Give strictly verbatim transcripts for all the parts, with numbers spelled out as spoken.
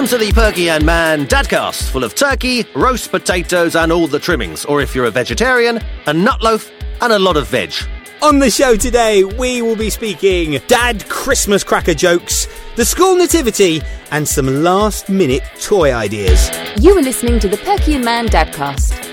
Welcome to the Perkin and Man Dadcast, full of turkey, roast potatoes and all the trimmings, or if you're a vegetarian, a nut loaf and a lot of veg. On the show today, we will be speaking dad Christmas cracker jokes, the school nativity, and some last-minute toy ideas. You are listening to the Perkin Man Dadcast.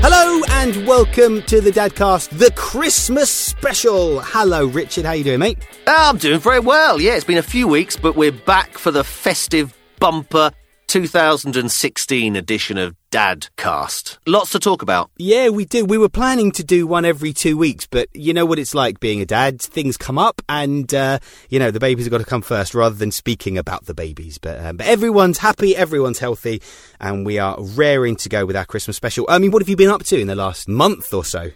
Hello and welcome to the Dadcast, the Christmas special. Hello, Richard. How you doing, mate? Oh, I'm doing very well. Yeah, it's been a few weeks, but we're back for the festive bumper two thousand sixteen edition of Dadcast. Lots to talk about. Yeah, we do. We were planning to do one every two weeks, but you know what it's like being a dad. Things come up and, uh, you know, the babies have got to come first rather than speaking about the babies. But, um, but everyone's happy, everyone's healthy, and we are raring to go with our Christmas special. I mean, what have you been up to in the last month or so?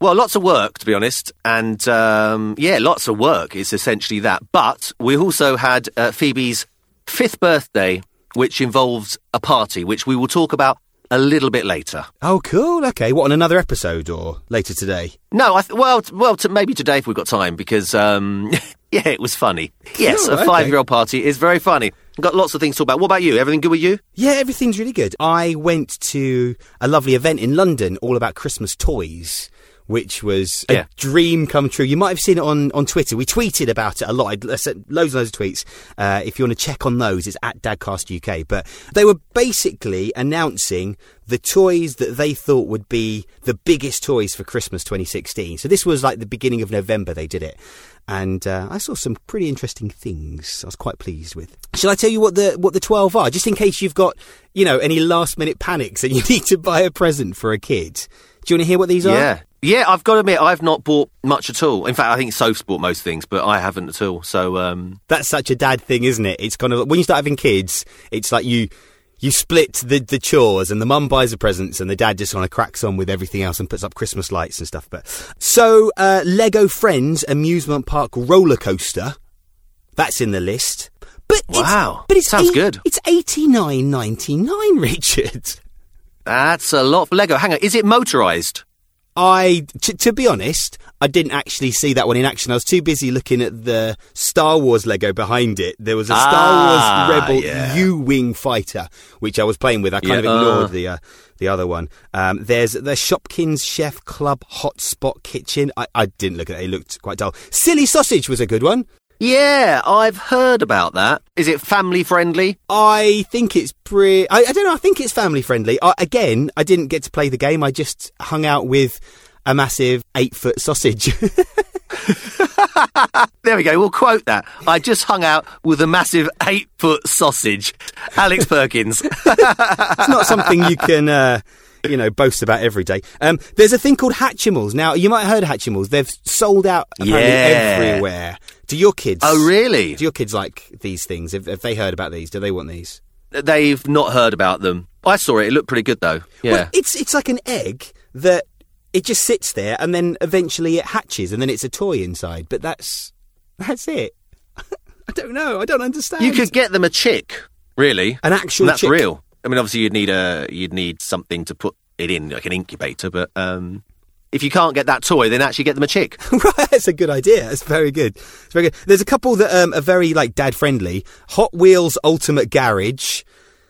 Well, lots of work, to be honest. And, um, yeah, lots of work is essentially that. But we also had uh, Phoebe's fifth birthday, which involves a party, which we will talk about a little bit later. Oh, cool. OK, what, on another episode or later today? No, I th- well, t- well, t- maybe today if we've got time, because, um, yeah, it was funny. Yes, oh, a okay. five-year-old party is very funny. We've got lots of things to talk about. What about you? Everything good with you? Yeah, everything's really good. I went to a lovely event in London all about Christmas toys, which was a yeah. dream come true. You might have seen it on, on Twitter. We tweeted about it a lot. I sent loads and loads of tweets. Uh, if you want to check on those, it's at Dadcast U K. But they were basically announcing the toys that they thought would be the biggest toys for Christmas twenty sixteen. So this was like the beginning of November they did it. And uh, I saw some pretty interesting things I was quite pleased with. Shall I tell you what the what the twelve are? Just in case you've got, you know, any last-minute panics and you need to buy a present for a kid. Do you want to hear what these are? Yeah. Yeah, I've got to admit, I've not bought much at all. In fact, I think Soph's bought most things, but I haven't at all. So um... that's such a dad thing, isn't it? It's kind of when you start having kids, it's like you you split the, the chores, and the mum buys the presents, and the dad just kind of cracks on with everything else and puts up Christmas lights and stuff. But so uh, Lego Friends amusement park roller coaster, that's in the list. But wow, it's, but it's sounds eight, good. It's eighty-nine ninety-nine, Richard. That's a lot for Lego. Hang on, is it motorised? I, t- to be honest, I didn't actually see that one in action. I was too busy looking at the Star Wars Lego behind it. There was a Star ah, Wars Rebel yeah. U-wing fighter, which I was playing with. I kind yeah. of ignored the uh, the other one. Um, there's the Shopkins Chef Club Hotspot Kitchen. I, I didn't look at it. It looked quite dull. Silly Sausage was a good one. Yeah, I've heard about that. Is it family friendly? I think it's pretty... I, I don't know, I think it's family friendly. I, again, I didn't get to play the game. I just hung out with a massive eight-foot sausage. There we go, we'll quote that. I just hung out with a massive eight-foot sausage. Alex Perkins. It's not something you can... Uh... you know, boast about every day. Um, there's a thing called Hatchimals. Now, you might have heard of Hatchimals. They've sold out apparently yeah. everywhere. Do your kids... Oh, really? Do your kids like these things? Have, have they heard about these? Do they want these? They've not heard about them. I saw it. It looked pretty good, though. Yeah. Well, it's, it's like an egg that it just sits there and then eventually it hatches and then it's a toy inside. But that's that's it. I don't know. I don't understand. You could get them a chick, really. An actual that's chick. That's real. I mean, obviously, you'd need a you'd need something to put it in, like an incubator. But um, if you can't get that toy, then actually get them a chick. Right, that's a good idea. It's very good. It's very good. There's a couple that um, are very like dad friendly. Hot Wheels Ultimate Garage.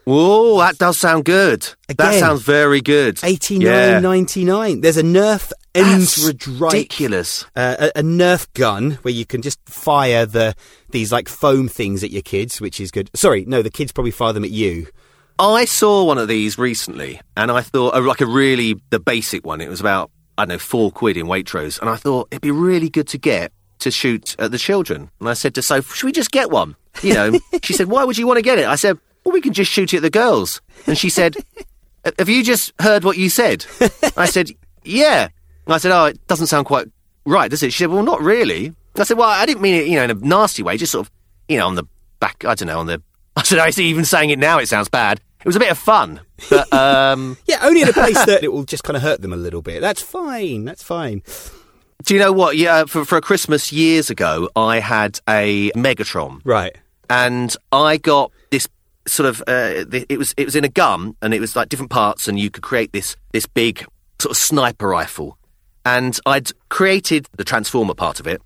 Oh, that does sound good. Again, that sounds very good. eighty-nine ninety-nine. Yeah. There's a Nerf Endredrike. Ridiculous. Uh, a, a Nerf gun where you can just fire the these like foam things at your kids, which is good. Sorry, no, the kids probably fire them at you. I saw one of these recently, and I thought, like a really, the basic one, it was about, I don't know, four quid in Waitrose, and I thought, it'd be really good to get to shoot at the children. And I said to Sophie, should we just get one? You know, she said, why would you want to get it? I said, well, we can just shoot it at the girls. And she said, have you just heard what you said? I said, yeah. And I said, oh, it doesn't sound quite right, does it? She said, well, not really. And I said, well, I didn't mean it, you know, in a nasty way, just sort of, you know, on the back, I don't know, on the, I said, I see, even saying it now, it sounds bad. It was a bit of fun, but um... yeah, only in a place that it will just kind of hurt them a little bit. That's fine. That's fine. Do you know what? Yeah, for for Christmas years ago, I had a Megatron, right? And I got this sort of uh, th- it was it was in a gun, and it was like different parts, and you could create this this big sort of sniper rifle. And I'd created the Transformer part of it,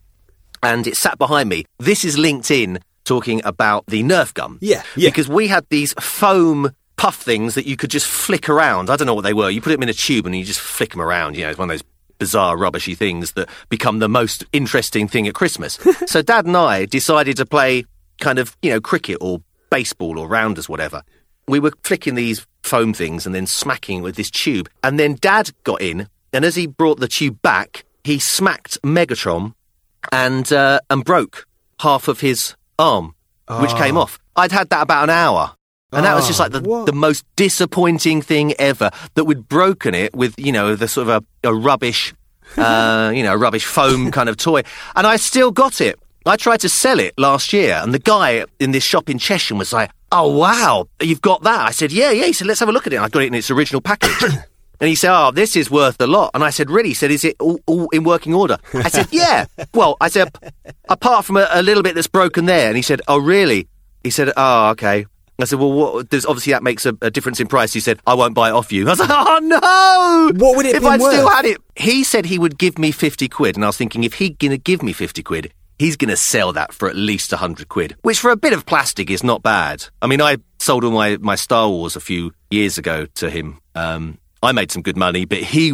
and it sat behind me. This is linked in talking about the Nerf gun. Yeah, yeah. Because we had these foam puff things that you could just flick around. I don't know what they were. You put them in a tube and you just flick them around. You know, it's one of those bizarre, rubbishy things that become the most interesting thing at Christmas. So Dad and I decided to play kind of, you know, cricket or baseball or rounders, whatever. We were flicking these foam things and then smacking with this tube. And then Dad got in, and as he brought the tube back, he smacked Megatron and uh, and broke half of his arm, oh. which came off. I'd had that about an hour. And that oh, was just like the, the most disappointing thing ever, that we'd broken it with, you know, the sort of a, a rubbish, uh, you know, rubbish foam kind of toy. And I still got it. I tried to sell it last year, and the guy in this shop in Cheshire was like, oh, wow, you've got that? I said, yeah, yeah. He said, let's have a look at it. And I got it in its original package. And he said, oh, this is worth a lot. And I said, really? He said, is it all, all in working order? I said, yeah. Well, I said, apart from a, a little bit that's broken there. And he said, oh, really? He said, oh, okay. I said, well, what, there's obviously that makes a, a difference in price. He said, I won't buy it off you. I was like, oh, no! What would it if been I'd worth? Still had it? He said he would give me fifty quid, and I was thinking, if he's going to give me fifty quid, he's going to sell that for at least one hundred quid, which for a bit of plastic is not bad. I mean, I sold all my, my Star Wars a few years ago to him. Um, I made some good money, but he,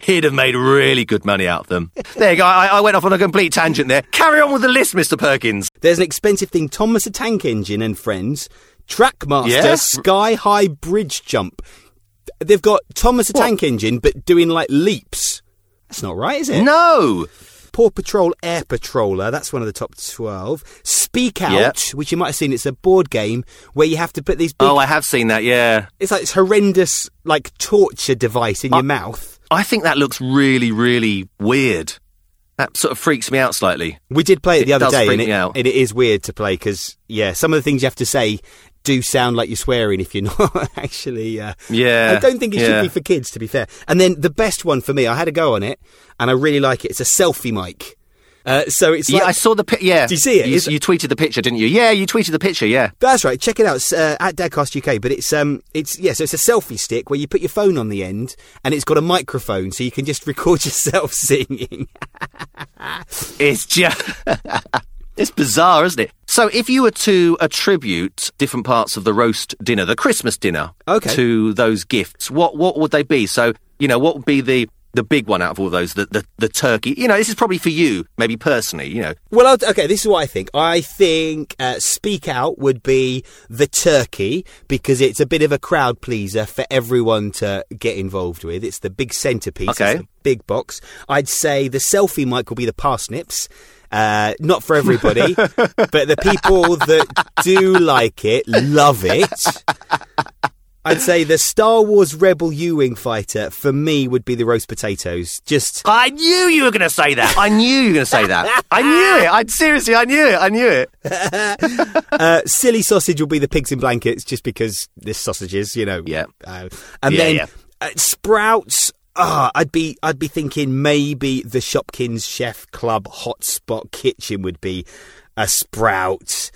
he'd have made really good money out of them. There you go. I, I went off on a complete tangent there. Carry on with the list, Mister Perkins. There's an expensive thing, Thomas the Tank Engine and Friends... Trackmaster, yeah. Sky High Bridge Jump. They've got Thomas the Tank Engine, but doing, like, leaps. That's not right, is it? No! Paw Patrol Air Patroller, that's one of the top twelve. Speak Out, yeah. which you might have seen, it's a board game where you have to put these big... Oh, I have seen that, yeah. It's like this horrendous, like, torture device in I, your mouth. I think that looks really, really weird. That sort of freaks me out slightly. We did play it the it other day, and it, and it is weird to play because, yeah, some of the things you have to say... do sound like you're swearing if you're not actually... Uh, yeah. I don't think it yeah. should be for kids, to be fair. And then the best one for me, I had a go on it, and I really like it. It's a selfie mic. Uh, so it's like... Yeah, I saw the... Pi- yeah. Do you see it? You, you tweeted the picture, didn't you? Yeah, you tweeted the picture, yeah. That's right. Check it out. It's uh, at Dadcast U K, but it's... um, it's Yeah, so it's a selfie stick where you put your phone on the end, and it's got a microphone, so you can just record yourself singing. It's just... It's bizarre, isn't it? So if you were to attribute different parts of the roast dinner, the Christmas dinner, okay. to those gifts, what what would they be? So, you know, what would be the, the big one out of all those, the, the, the turkey? You know, this is probably for you, maybe personally, you know. Well, I'll, okay, this is what I think. I think uh, Speak Out would be the turkey because it's a bit of a crowd pleaser for everyone to get involved with. It's the big centrepiece, okay. It's the big box. I'd say the selfie mic will be the parsnips. Uh, not for everybody, but the people that do like it love it. I'd say the Star Wars Rebel U-wing fighter for me would be the roast potatoes. Just I knew you were going to say that. I knew you were going to say that. I knew it. I seriously, I knew it. I knew it. uh, silly sausage will be the pigs in blankets, just because this sausage is, you know. Yeah. Uh, and yeah, then yeah. Uh, sprouts. Ah, oh, I'd be I'd be thinking maybe the Shopkins Chef Club Hotspot Kitchen would be a sprout,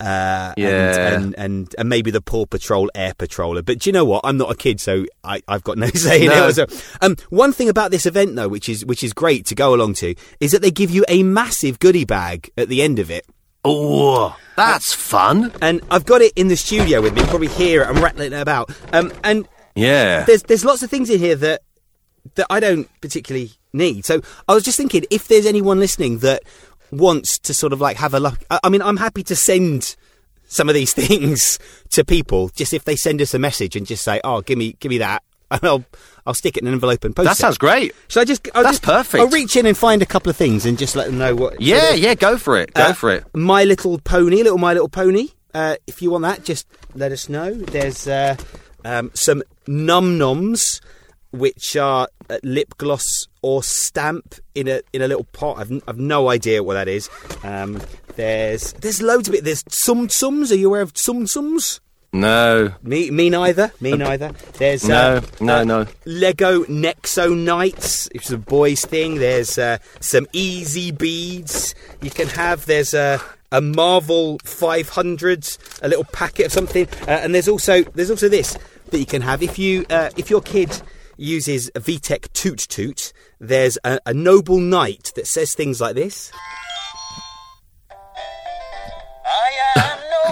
uh, yeah, and, and, and and maybe the Paw Patrol Air Patroller. But do you know what? I'm not a kid, so I, I've got no say in no. it. So, um, one thing about this event though, which is which is great to go along to, is that they give you a massive goodie bag at the end of it. Oh, that's fun! And I've got it in the studio with me. You can probably hear it. I'm rattling it about. Um, and yeah, there's there's lots of things in here that. that I don't particularly need. So I was just thinking, if there's anyone listening that wants to sort of like have a look, I mean, I'm happy to send some of these things to people, just if they send us a message and just say, oh, give me give me that, and I'll I'll stick it in an envelope and post that it. That sounds great. So I just... I'll That's just, perfect. I'll reach in and find a couple of things and just let them know what... Yeah, yeah, go for it. Go uh, for it. My Little Pony, Little My Little Pony. Uh, if you want that, just let us know. There's uh, um, some num-noms, which are lip gloss or stamp in a in a little pot. I've, n- I've no idea what that is. Um, there's there's loads of it. There's Tsum Tsums. Are you aware of Tsum Tsums? No. Me me neither. Me neither. There's no, uh, no, uh, no. Lego Nexo Knights, which is a boys' thing. There's uh, some easy beads you can have. There's a a Marvel five hundred, a little packet of something, uh, and there's also there's also this that you can have if you uh, if your kid uses a VTech Toot Toot. There's a, a noble knight that says things like this. I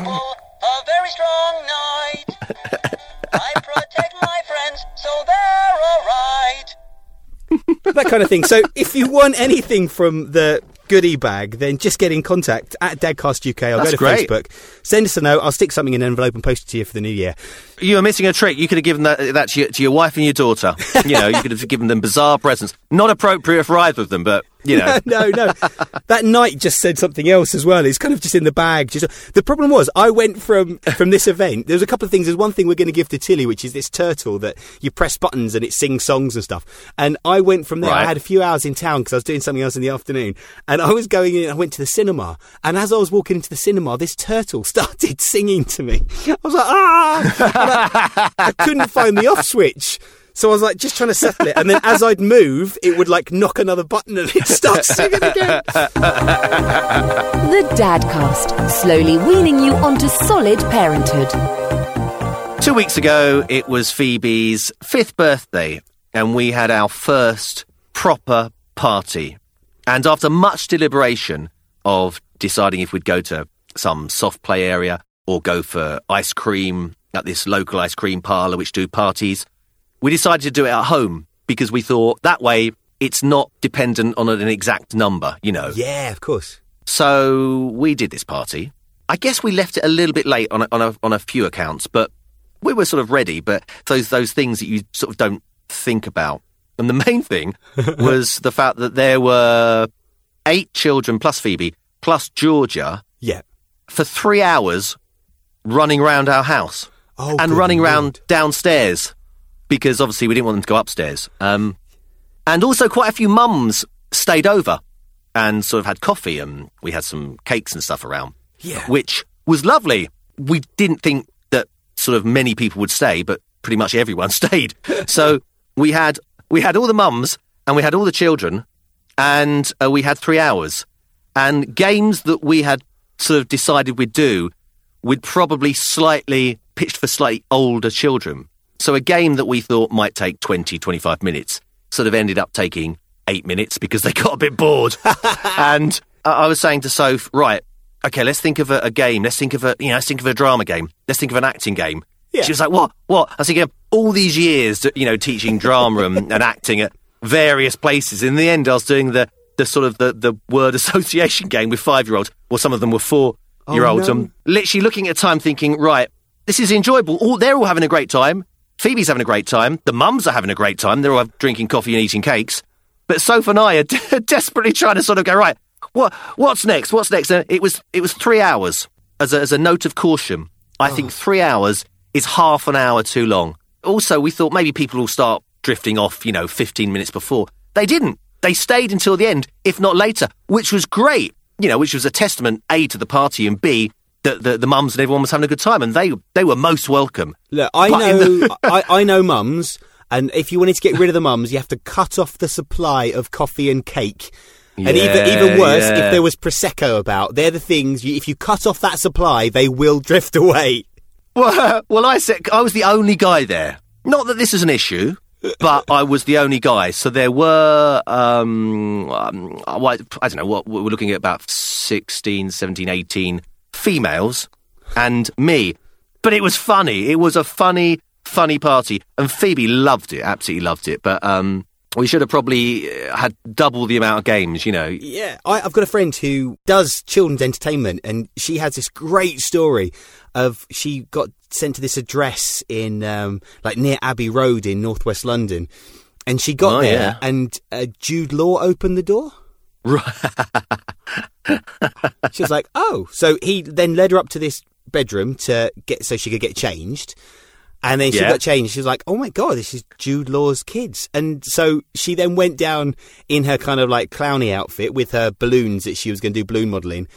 for a very strong night. I protect my friends, so they're all right. That kind of thing. So if you want anything from the goodie bag, then just get in contact at Dadcast U K. I'll That's go to great. Facebook. Send us a note. I'll stick something in an envelope and post it to you for the new year. You were missing a trick. You could have given that, that to, your, to your wife and your daughter. You know, you could have given them bizarre presents. Not appropriate for either of them, but, you know. No, no, no. That knight just said something else as well. It's kind of just in the bag. Just, the problem was, I went from, from this event, there was a couple of things. There's one thing we're going to give to Tilly, which is this turtle that you press buttons and it sings songs and stuff. And I went from there. Right. I had a few hours in town because I was doing something else in the afternoon. And I was going in, I went to the cinema. And as I was walking into the cinema, this turtle started singing to me. I was like, ah! I, I couldn't find the off switch, so I was like just trying to settle it, and then as I'd move it would like knock another button and it starts singing again. The Dadcast, slowly weaning you onto solid parenthood. Two weeks ago it was Phoebe's fifth birthday and we had our first proper party, and after much deliberation of deciding if we'd go to some soft play area or go for ice cream at this local ice cream parlour which do parties, we decided to do it at home because we thought that way it's not dependent on an exact number, you know. Yeah, of course. So we did this party. I guess we left it a little bit late on a, on a, on a few accounts, but we were sort of ready, but those, those things that you sort of don't think about. And the main thing was the fact that there were eight children plus Phoebe plus Georgia, yeah, for three hours running around our house. Oh, and running around downstairs, because obviously we didn't want them to go upstairs. Um, and also quite a few mums stayed over and sort of had coffee and we had some cakes and stuff around, yeah, which was lovely. We didn't think that sort of many people would stay, but pretty much everyone stayed. So we had we had all the mums and we had all the children and uh, we had three hours. And games that we had sort of decided we'd do, we'd probably slightly... pitched for slightly older children. So a game that we thought might take twenty, twenty-five minutes sort of ended up taking eight minutes because they got a bit bored. And I was saying to Soph, right, okay, let's think of a, a game. Let's think of a, you know, let's think of a drama game. Let's think of an acting game. Yeah. She was like, what, what? I was thinking of all these years, you know, teaching drama and, and acting at various places. In the end, I was doing the, the sort of the, the word association game with five-year-olds. Well, some of them were four-year-olds. Oh, no. And literally looking at time thinking, right, this is enjoyable. All, they're all having a great time. Phoebe's having a great time. The mums are having a great time. They're all drinking coffee and eating cakes. But Sophie and I are d- desperately trying to sort of go, right, what, what's next? What's next? And it was it was three hours. As a, as a note of caution, I oh. think three hours is half an hour too long. Also, we thought maybe people will start drifting off, you know, fifteen minutes before. They didn't. They stayed until the end, if not later, which was great, you know, which was a testament, A, to the party, and B, The, the, the mums and everyone was having a good time, and they they were most welcome. Look, I but know the... I, I know mums, and if you wanted to get rid of the mums, you have to cut off the supply of coffee and cake. Yeah, and even even worse, yeah. if there was Prosecco about, they're the things. You, if you cut off that supply, they will drift away. Well, well, I said I was the only guy there. Not that this is an issue, but I was the only guy. So there were um, um I don't know what we're looking at about sixteen, seventeen, eighteen females and me, but it was funny. It was a funny, funny party, and Phoebe loved it, absolutely loved it. But um, we should have probably had double the amount of games, you know. Yeah, I, I've got a friend who does children's entertainment, and she has this great story of she got sent to this address in um, like near Abbey Road in northwest London, and she got oh, there, yeah. and uh, Jude Law opened the door. She was like, oh. So he then led her up to this bedroom to get so she could get changed, and then she yeah. got changed. She was like, oh my god, this is Jude Law's kids. And so she then went down in her kind of like clowny outfit with her balloons that she was going to do balloon modelling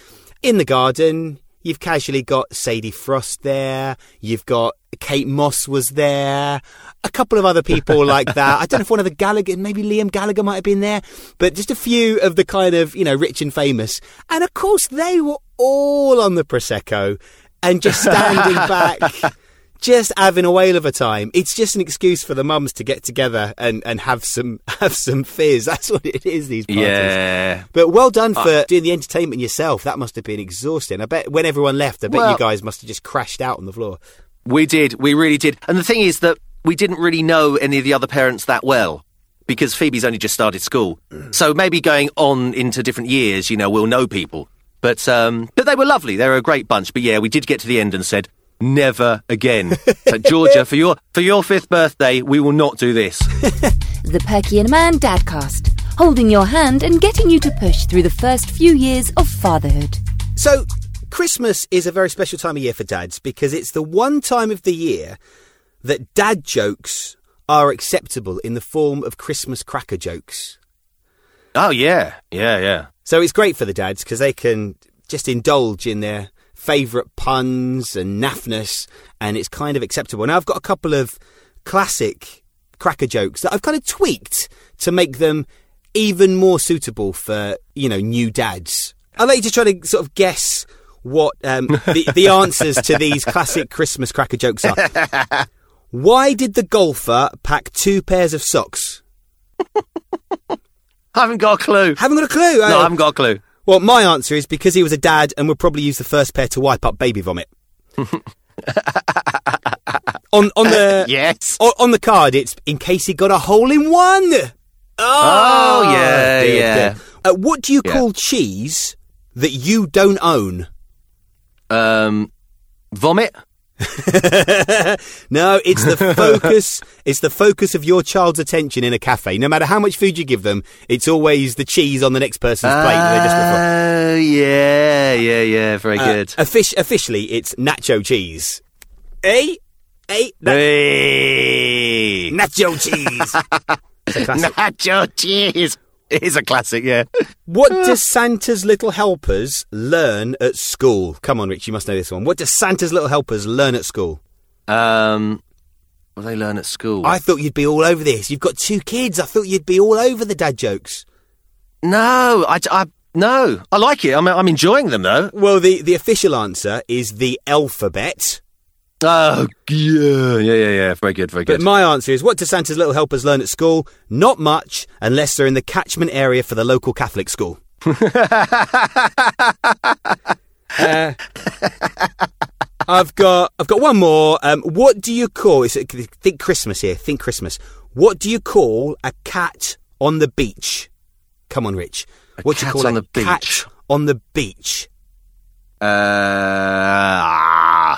in the garden. You've casually got Sadie Frost there. You've got Kate Moss was there. A couple of other people like that. I don't know if one of the Gallagher, maybe Liam Gallagher might have been there. But just a few of the kind of, you know, rich and famous. And of course, they were all on the Prosecco and just standing back, just having a whale of a time. It's just an excuse for the mums to get together and, and have some have some fizz. That's what it is, these parties. Yeah. But well done for I... doing the entertainment yourself. That must have been exhausting. I bet when everyone left, I bet well, you guys must have just crashed out on the floor. We did. We really did. And the thing is that we didn't really know any of the other parents that well, because Phoebe's only just started school. So maybe going on into different years, you know, we'll know people. But um, but they were lovely. They were a great bunch. But yeah, we did get to the end and said, never again. So Georgia, for your for your fifth birthday, we will not do this. The Perkin and Man Dadcast, holding your hand and getting you to push through the first few years of fatherhood. So Christmas is a very special time of year for dads, because it's the one time of the year that dad jokes are acceptable in the form of Christmas cracker jokes. Oh, yeah. Yeah, yeah. So it's great for the dads because they can just indulge in their favourite puns and naffness, and it's kind of acceptable. Now, I've got a couple of classic cracker jokes that I've kind of tweaked to make them even more suitable for, you know, new dads. I'd like you to try to sort of guess what um, the, the answers to these classic Christmas cracker jokes are. Why did the golfer pack two pairs of socks? I haven't got a clue. Haven't got a clue? No, uh, I haven't got a clue. Well, my answer is because he was a dad and would probably use the first pair to wipe up baby vomit. on on the yes on, on the card, it's in case he got a hole in one. Oh, oh yeah, dear, yeah. Dear. Uh, what do you yeah. call cheese that you don't own? Um, vomit. No, it's the focus it's the focus of your child's attention in a cafe. No matter how much food you give them, it's always the cheese on the next person's uh, plate that they just prefer. Oh yeah, yeah, yeah, very uh, good. Offic- officially it's nacho cheese. Eh? Eh? Na- hey. Nacho cheese. Nacho cheese. It is a classic, yeah. What do Santa's little helpers learn at school? Come on, Rich, you must know this one. What do Santa's little helpers learn at school? Um, what do they learn at school? I thought you'd be all over this. You've got two kids. I thought you'd be all over the dad jokes. No, I, I, no, I like it. I'm, I'm enjoying them, though. Well, the, the official answer is the alphabet. Oh, yeah, yeah, yeah, yeah. Very good, very good. But my answer is, what do Santa's little helpers learn at school? Not much, unless they're in the catchment area for the local Catholic school. uh, I've got I've got one more. Um, what do you call... It's, think Christmas here. Think Christmas. What do you call a cat on the beach? Come on, Rich. A what do you call a beach? cat on the beach? Uh...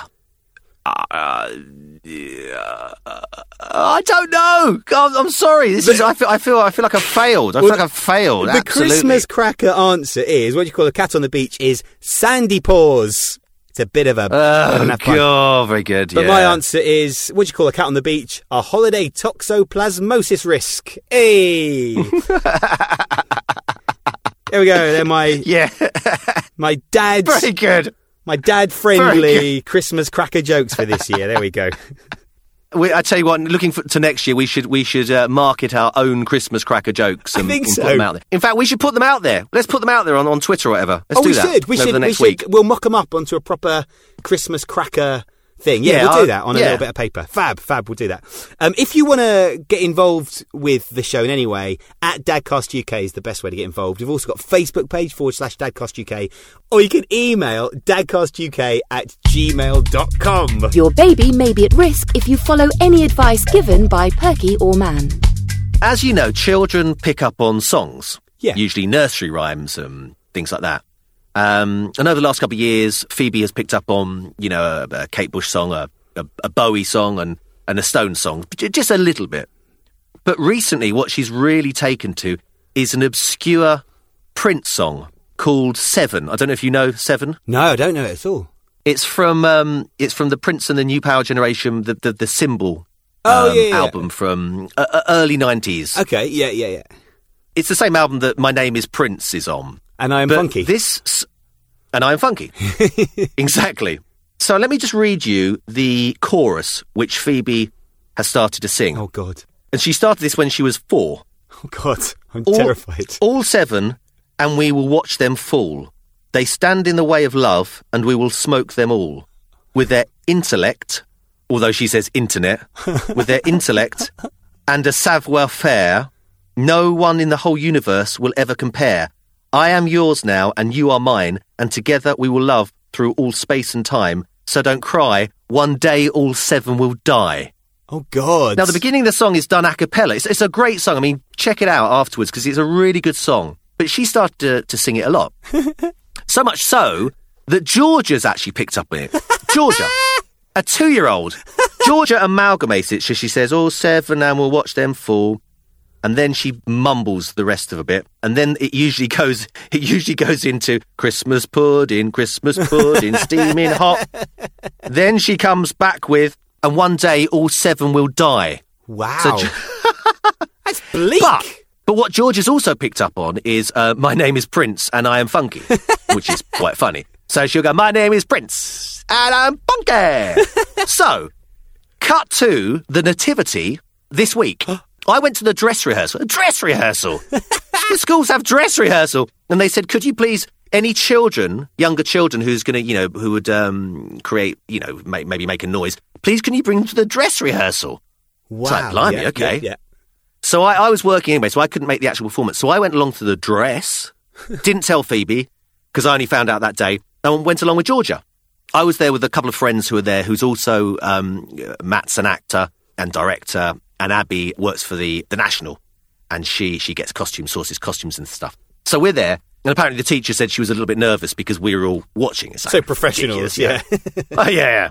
Uh, yeah, uh, I don't know. I'm, I'm sorry. This is. I feel. I feel. I feel like I've failed. I feel well, like I've failed. The absolutely. Christmas cracker answer is, what do you call a cat on the beach? Is sandy paws. It's a bit of a. Oh God, very good. But yeah. my answer is, what do you call a cat on the beach? A holiday toxoplasmosis risk. Hey. There we go. They're my yeah. my dad's very good. My dad-friendly Christmas cracker jokes for this year. There we go. We, I tell you what, looking for, to next year, we should we should uh, market our own Christmas cracker jokes. And, I think and so. Put them out there. In fact, we should put them out there. Let's put them out there on, on Twitter or whatever. Let's oh, do we that. Should. We over should. The next we should. Week. We'll mock them up onto a proper Christmas cracker thing. Yeah, yeah we'll do that on yeah. a little bit of paper. Fab, fab, we'll do that. Um, if you want to get involved with the show in any way, at Dadcast U K is the best way to get involved. We've also got Facebook page forward slash Dadcast U K, or you can email dadcastuk at gmail dot com. Your baby may be at risk if you follow any advice given by Perky or Man. As you know, children pick up on songs, yeah. usually nursery rhymes and things like that. Um, and over the last couple of years, Phoebe has picked up on, you know, a, a Kate Bush song, a, a, a Bowie song and, and a Stone song, just a little bit. But recently what she's really taken to is an obscure Prince song called Seven. I don't know if you know Seven. No, I don't know it at all. It's from um, it's from the Prince and the New Power Generation, the, the, the Symbol um, oh, yeah, yeah. album from uh, early nineties. Okay, yeah, yeah, yeah. It's the same album that My Name is Prince is on. And I am but funky. This, and I am funky. Exactly. So let me just read you the chorus, which Phoebe has started to sing. Oh, God. And she started this when she was four. Oh, God. I'm all, terrified. All seven, and we will watch them fall. They stand in the way of love, and we will smoke them all. With their intellect, although she says internet, with their intellect and a savoir-faire, no one in the whole universe will ever compare. I am yours now and you are mine, and together we will love through all space and time. So don't cry, one day all seven will die. Oh, God. Now, the beginning of the song is done a cappella. It's, it's a great song. I mean, check it out afterwards because it's a really good song. But she started to, to sing it a lot. So much so that Georgia's actually picked up on it. Georgia, a two-year-old. Georgia amalgamates it. So she says, all seven and we'll watch them fall. And then she mumbles the rest of a bit. And then it usually goes it usually goes into Christmas pudding, Christmas pudding, steaming hot. Then she comes back with, and one day all seven will die. Wow. So, that's bleak. But, but what George has also picked up on is, uh, my name is Prince and I am funky, which is quite funny. So she'll go, my name is Prince and I'm funky. So, cut to the nativity this week. I went to the dress rehearsal. A dress rehearsal? The schools have dress rehearsal. And they said, could you please, any children, younger children who's going to, you know, who would um, create, you know, may- maybe make a noise, please can you bring them to the dress rehearsal? Wow. It's like, blimey, yeah, okay. Yeah, yeah. So I, I was working anyway, so I couldn't make the actual performance. So I went along to the dress, didn't tell Phoebe, because I only found out that day, and went along with Georgia. I was there with a couple of friends who were there, who's also, um, Matt's an actor and director, and Abby works for the, the National, and she, she gets costume sources, costumes and stuff. So we're there, and apparently the teacher said she was a little bit nervous because we were all watching. It's like, so professionals, yeah. Yeah. Oh, yeah.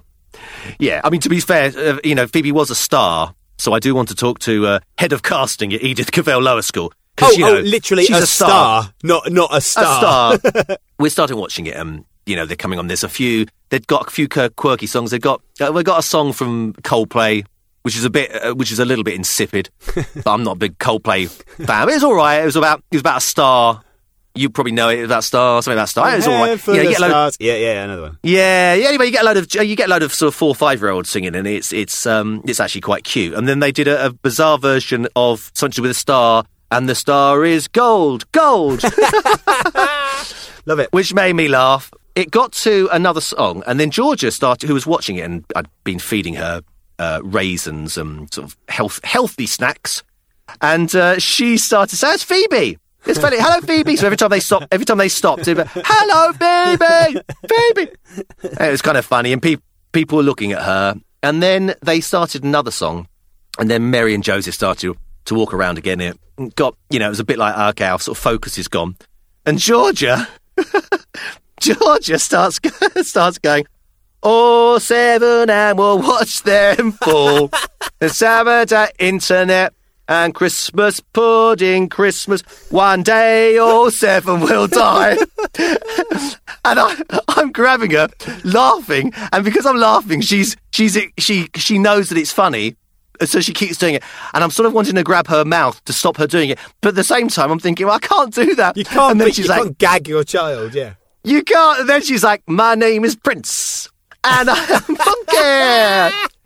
Yeah, I mean, to be fair, uh, you know, Phoebe was a star, so I do want to talk to uh, head of casting at Edith Cavell Lower School. Oh, you know, oh, literally she's a, a star. star. Not not a star. A star. We're starting watching it, and, um, you know, they're coming on. There's a few, they've got a few quirky songs. They've got, uh, we've got a song from Coldplay, which is a bit, uh, which is a little bit insipid. But I'm not a big Coldplay fan. It was all right. It was about, it was about a star. You probably know it. It was about a star. Something about a star. It was all right. You know, you get a load of, yeah, yeah, another one. Yeah, yeah. Anyway, you get a load of you get a load of sort of four, five year olds singing, and it's it's um it's actually quite cute. And then they did a, a bizarre version of something with a star, and the star is gold, gold. Love it. Which made me laugh. It got to another song, and then Georgia started, who was watching it, and I'd been feeding her Uh, raisins and sort of health, healthy snacks, and uh, she started saying, "It's Phoebe, it's Phoebe, hello Phoebe." So every time they stopped, every time they stopped, it was, "Hello Phoebe, Phoebe." And it was kind of funny, and pe- people were looking at her. And then they started another song, and then Mary and Joseph started to walk around again. It got, you know, it was a bit like, okay, our sort of focus is gone. And Georgia, Georgia starts starts going, oh, seven and we'll watch them fall. The Saturday internet and Christmas pudding, Christmas. One day all seven will die. And I, I'm grabbing her, laughing. And because I'm laughing, she's she's she she knows that it's funny. So she keeps doing it. And I'm sort of wanting to grab her mouth to stop her doing it. But at the same time, I'm thinking, well, I can't do that. You can't, and then be, she's you like, can't gag your child, yeah. You can't. And then she's like, my name is Prince. And I'm funky.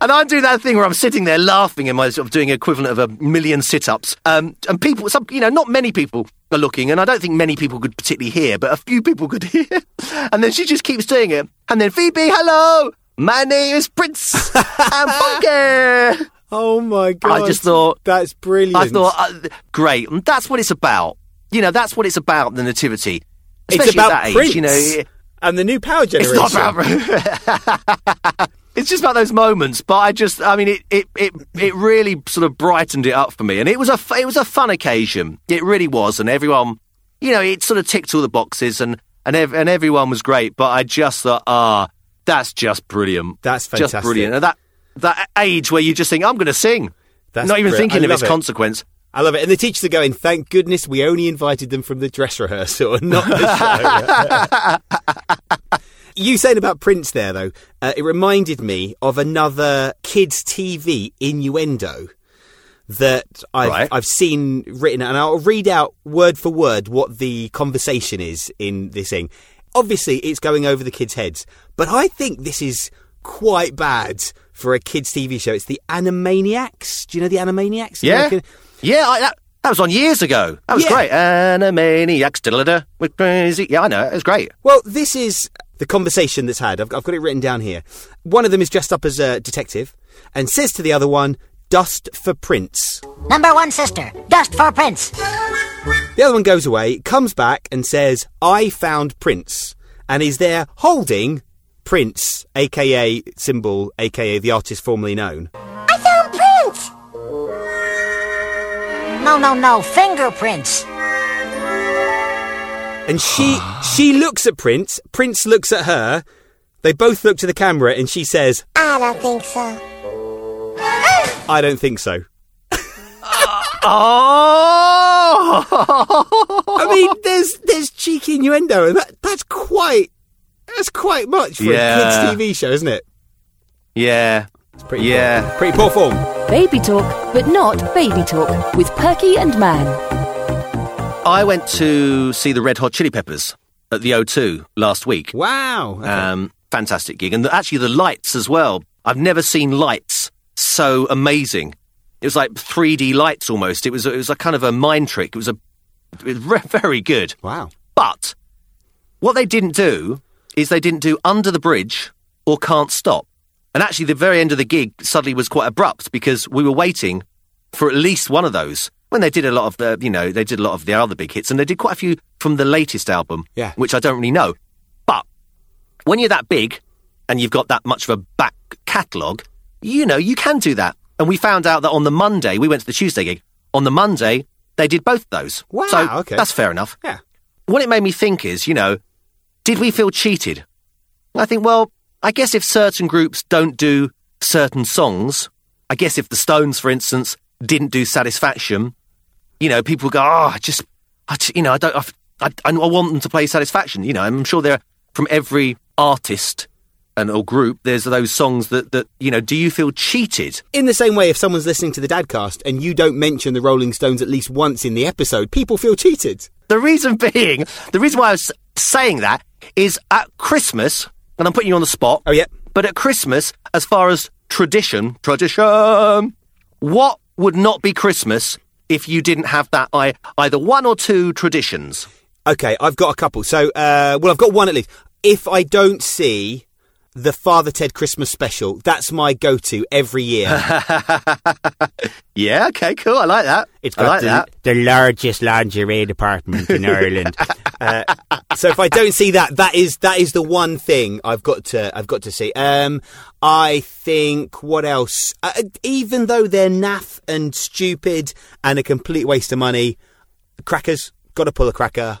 And I'm doing that thing where I'm sitting there laughing and I'm sort of doing equivalent of a million sit-ups. Um, and people, some, you know, not many people are looking, and I don't think many people could particularly hear, but a few people could hear. And then she just keeps doing it. And then, Phoebe, hello, my name is Prince. I'm funky. Oh, my God. I just thought... That's brilliant. I thought, uh, great. And that's what it's about. You know, that's what it's about, the nativity. Especially it's about at that Prince. Age, you know... It, and the new power generation. It's not about... It's just about those moments, but I just, I mean, it, it, it, it really sort of brightened it up for me, and it was a it was a fun occasion. It really was, and everyone, you know, it sort of ticked all the boxes, and and ev- and everyone was great. But I just thought, ah, that's just brilliant. That's fantastic. Just brilliant. And that that age where you just think, I'm going to sing, that's not even brilliant. Thinking of its it. Consequence. I love it. And the teachers are going, thank goodness we only invited them from the dress rehearsal and not the show. You saying about Prince there, though, uh, it reminded me of another kids' T V innuendo that I've, right. I've seen written. And I'll read out word for word what the conversation is in this thing. Obviously, it's going over the kids' heads. But I think this is quite bad for a kids' T V show. It's the Animaniacs. Do you know the Animaniacs? Yeah. American? Yeah, I, that, that was on years ago. That was yeah. great. Animaniacs, da da da, with crazy. Yeah, I know. It was great. Well, this is the conversation that's had. I've, I've got it written down here. One of them is dressed up as a detective and says to the other one, "Dust for Prince." Number one sister, dust for Prince. The other one goes away, comes back and says, "I found Prince," and is there holding Prince, aka Symbol, aka the artist formerly known. I found Prince! No, no, no, fingerprints. And she she looks at Prince, Prince looks at her, they both look to the camera and she says, "I don't think so." I don't think so. Oh! I mean, there's there's cheeky innuendo, and that that's quite that's quite much for yeah. a kids' T V show, isn't it? Yeah, it's pretty yeah, poor. Pretty poor form. Baby talk, but not baby talk with Perky and Man. I went to see the Red Hot Chili Peppers at the O two last week. Wow! Okay. Um, fantastic gig, and the, actually the lights as well. I've never seen lights so amazing. It was like three D lights almost. It was it was a kind of a mind trick. It was a it was re- very good. Wow! But what they didn't do is they didn't do Under the Bridge or Can't Stop. And actually, the very end of the gig suddenly was quite abrupt because we were waiting for at least one of those. When they did a lot of the, you know, they did a lot of the other big hits, and they did quite a few from the latest album, yeah. which I don't really know. But when you're that big and you've got that much of a back catalogue, you know, you can do that. And we found out that on the Monday, we went to the Tuesday gig, on the Monday, they did both those. Wow, so okay. That's fair enough. Yeah. What it made me think is, you know, did we feel cheated? I think, well, I guess if certain groups don't do certain songs, I guess if the Stones, for instance, didn't do Satisfaction, you know, people go, oh, I just, I just, you know, I don't, I, I, I want them to play Satisfaction. You know, I'm sure there are, from every artist and or group, there's those songs that, that, you know, do you feel cheated? In the same way, if someone's listening to the Dadcast and you don't mention the Rolling Stones at least once in the episode, people feel cheated. The reason being, the reason why I was saying that is at Christmas, and I'm putting you on the spot. Oh, yeah. But at Christmas, as far as tradition, tradition, what would not be Christmas if you didn't have that I, either one or two traditions? Okay, I've got a couple. So, uh, well, I've got one at least. If I don't see the Father Ted Christmas special, that's my go-to every year. Yeah, okay, cool. I like that. It's got I like the, that. the largest lingerie department in Ireland. Uh, so if I don't see that, that is that is the one thing I've got to I've got to see. Um, I think what else? Uh, even though they're naff and stupid and a complete waste of money, crackers, got to pull a cracker.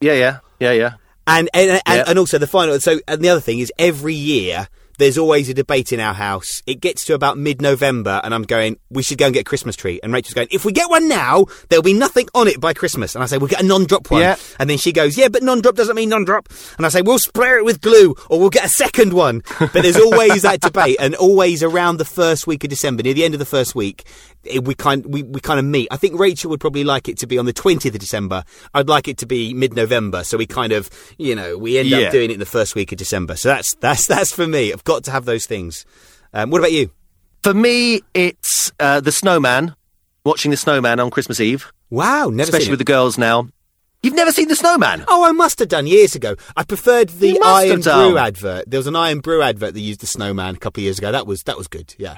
Yeah, yeah, yeah, yeah. And and and, yep. and also the final. So and the other thing is every year there's always a debate in our house. It gets to about mid-November, and I'm going, we should go and get a Christmas tree. And Rachel's going, if we get one now, there'll be nothing on it by Christmas. And I say, we'll get a non-drop one. Yep. And then she goes, yeah, but non-drop doesn't mean non-drop. And I say, we'll spray it with glue, or we'll get a second one. But there's always that debate, and always around the first week of December, near the end of the first week, it, we kind we, we kind of meet. I think Rachel would probably like it to be on the twentieth of December. I'd like it to be mid-November. So we kind of, you know, we end yeah. up doing it in the first week of December. So that's that's that's for me. I've got to have those things. Um, what about you? For me, it's uh, the snowman. Watching the snowman on Christmas Eve. Wow, never especially seen it. with the girls now. You've never seen the snowman? Oh, I must have done years ago. I preferred the Irn-Bru advert. There was an Irn-Bru advert that used the snowman a couple of years ago. That was that was good. Yeah.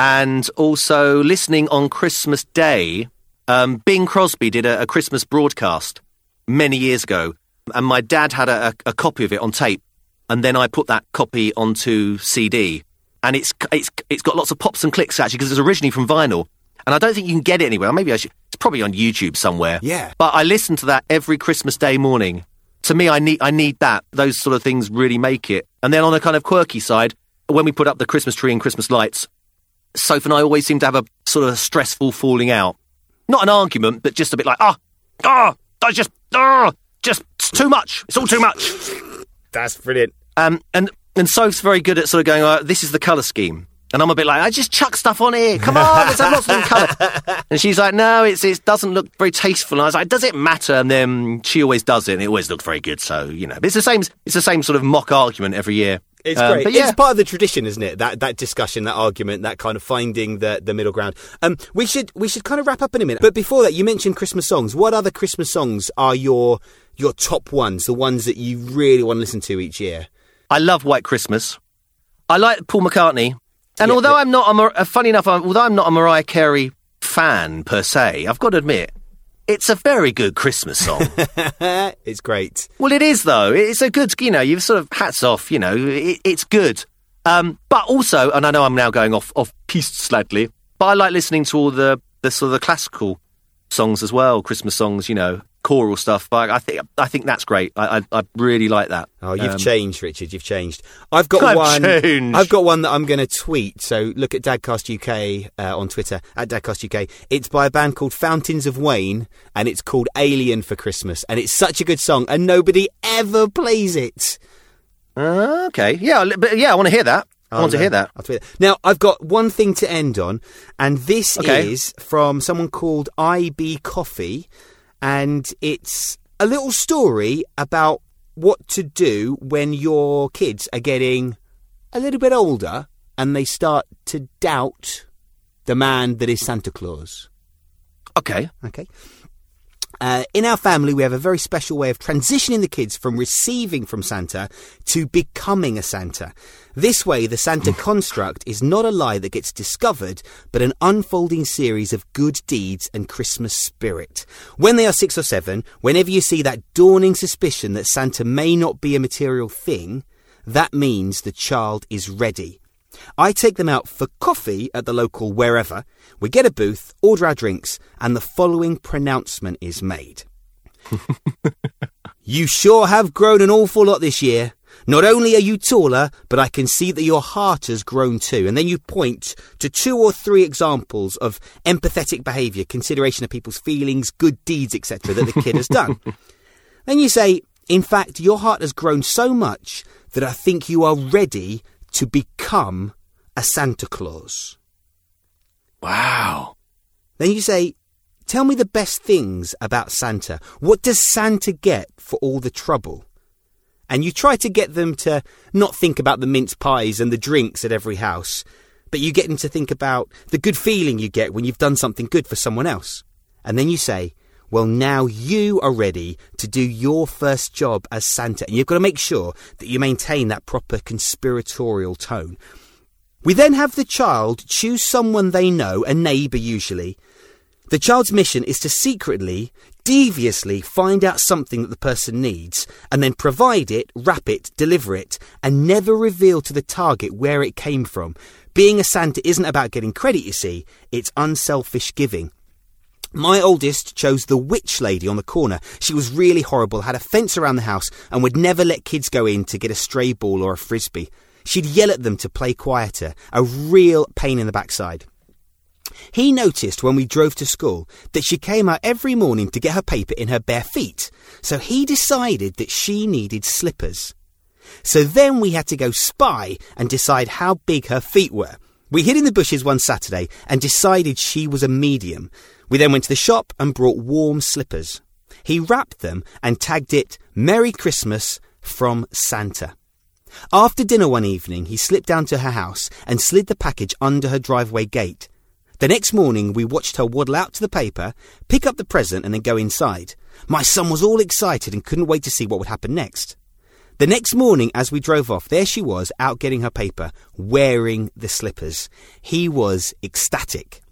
And also listening on Christmas Day, um, Bing Crosby did a, a Christmas broadcast many years ago, and my dad had a, a, a copy of it on tape, and then I put that copy onto C D, and it's it's it's got lots of pops and clicks actually because it's originally from vinyl, and I don't think you can get it anywhere. Maybe I should. It's probably on YouTube somewhere. Yeah. But I listen to that every Christmas Day morning. To me, I need I need that. Those sort of things really make it. And then on a kind of quirky side, when we put up the Christmas tree and Christmas lights, Soph and I always seem to have a sort of a stressful falling out. Not an argument, but just a bit like, ah, oh, ah, oh, I just, ah, oh, just it's too much. It's all too much. That's brilliant. Um, and, and Soph's very good at sort of going, oh, this is the colour scheme. And I'm a bit like, I just chuck stuff on here. Come on, let's have lots of colour. And she's like, no, it's, it doesn't look very tasteful. And I was like, does it matter? And then she always does it, and it always looks very good. So, you know, but it's the same, it's the same sort of mock argument every year. It's um, great. Yeah. It's part of the tradition, isn't it? That that discussion, that argument, that kind of finding the the middle ground. Um, we should we should kind of wrap up in a minute. But before that, you mentioned Christmas songs. What other Christmas songs are your your top ones? The ones that you really want to listen to each year? I love White Christmas. I like Paul McCartney. And yeah, although yeah. I'm not, I'm a, funny enough, I'm, although I'm not a Mariah Carey fan per se, I've got to admit, it's a very good Christmas song. It's great. Well, it is, though. It's a good, you know, you've sort of hats off, you know, it, it's good. Um, but also, and I know I'm now going off, off piste slightly, but I like listening to all the, the sort of the classical songs as well, Christmas songs, you know, choral stuff. But I think I think that's great. I I, I really like that. Oh, you've um, changed, Richard. You've changed. I've got I've one. Changed. I've got one that I'm going to tweet. So look at Dadcast U K uh, on Twitter at Dadcast U K. It's by a band called Fountains of Wayne, and it's called "Alien for Christmas." And it's such a good song, and nobody ever plays it. Uh, okay, yeah, but yeah, I want to hear that. I want oh, no. to hear that. I'll tweet that. Now, I've got one thing to end on, and this okay. is from someone called I B Coffee, and it's a little story about what to do when your kids are getting a little bit older and they start to doubt the man that is Santa Claus. Okay. Okay. Uh, in our family, we have a very special way of transitioning the kids from receiving from Santa to becoming a Santa. This way, the Santa construct is not a lie that gets discovered, but an unfolding series of good deeds and Christmas spirit. When they are six or seven, whenever you see that dawning suspicion that Santa may not be a material thing, that means the child is ready. I take them out for coffee at the local wherever. We get a booth, order our drinks, and the following pronouncement is made. You sure have grown an awful lot this year. Not only are you taller, but I can see that your heart has grown too. And then you point to two or three examples of empathetic behaviour, consideration of people's feelings, good deeds, et cetera that the kid has done. Then you say, in fact, your heart has grown so much that I think you are ready to become a Santa Claus. Wow. Then you say, tell me the best things about Santa. What does Santa get for all the trouble? And you try to get them to not think about the mince pies and the drinks at every house, but you get them to think about the good feeling you get when you've done something good for someone else. And then you say, well, now you are ready to do your first job as Santa, and you've got to make sure that you maintain that proper conspiratorial tone. We then have the child choose someone they know, a neighbour usually. The child's mission is to secretly, deviously find out something that the person needs, and then provide it, wrap it, deliver it, and never reveal to the target where it came from. Being a Santa isn't about getting credit, you see, it's unselfish giving. My oldest chose the witch lady on the corner. She was really horrible, had a fence around the house, and would never let kids go in to get a stray ball or a frisbee. She'd yell at them to play quieter, a real pain in the backside. He noticed when we drove to school that she came out every morning to get her paper in her bare feet, so he decided that she needed slippers. So then we had to go spy and decide how big her feet were. We hid in the bushes one Saturday and decided she was a medium. We then went to the shop and brought warm slippers. He wrapped them and tagged it, Merry Christmas from Santa. After dinner one evening, he slipped down to her house and slid the package under her driveway gate. The next morning, we watched her waddle out to the paper, pick up the present and then go inside. My son was all excited and couldn't wait to see what would happen next. The next morning, as we drove off, there she was, out getting her paper, wearing the slippers. He was ecstatic.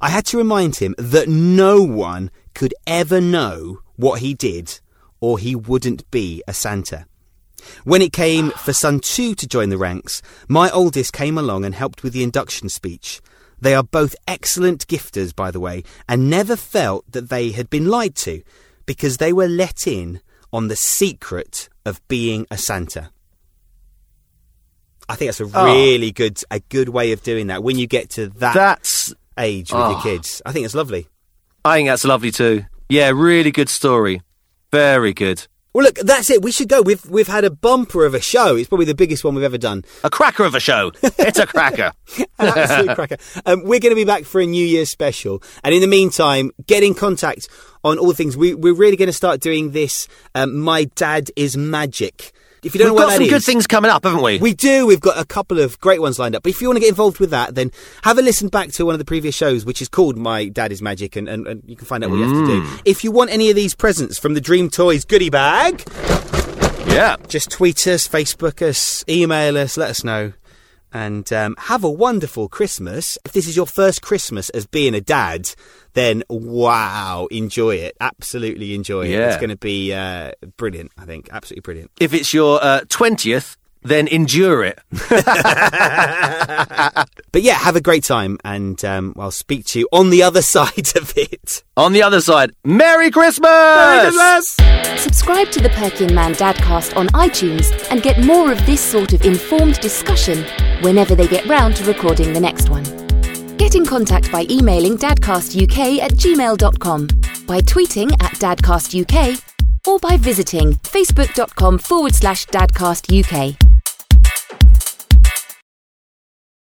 I had to remind him that no one could ever know what he did, or he wouldn't be a Santa. When it came for son two to join the ranks, my oldest came along and helped with the induction speech. They are both excellent gifters, by the way, and never felt that they had been lied to, because they were let in on the secret of being a Santa. I think that's a really oh. good a good way of doing that. When you get to that that's, age with oh. your kids, I think it's lovely. I think that's lovely too. Yeah, really good story. Very good. Well, look, that's it. We should go. We've we've had a bumper of a show. It's probably the biggest one we've ever done. A cracker of a show. It's a cracker. An absolute cracker. Um, we're going to be back for a New Year's special. And in the meantime, get in contact on all things. We, we're really going to start doing this. Um, My Dad is Magic. if you don't We've know what that is... We've got some good things coming up, haven't we? We do. We've got a couple of great ones lined up. But if you want to get involved with that, then have a listen back to one of the previous shows, which is called My Dad is Magic, and, and, and you can find out what mm. you have to do. If you want any of these presents from the Dream Toys goodie bag... Yeah. Just tweet us, Facebook us, email us, let us know. And um, have a wonderful Christmas. If this is your first Christmas as being a dad, then wow, enjoy it. Absolutely enjoy yeah. it. It's going to be uh, brilliant, I think. Absolutely brilliant. If it's your uh, twentieth, then endure it. But yeah, have a great time. And um, I'll speak to you on the other side of it. On the other side, Merry Christmas! Merry Christmas! Subscribe to the Perkin and Man Dadcast on iTunes and get more of this sort of informed discussion whenever they get round to recording the next one. Get in contact by emailing dadcast u k at gmail dot com, by tweeting at dadcast u k, or by visiting facebook dot com forward slash dadcast u k.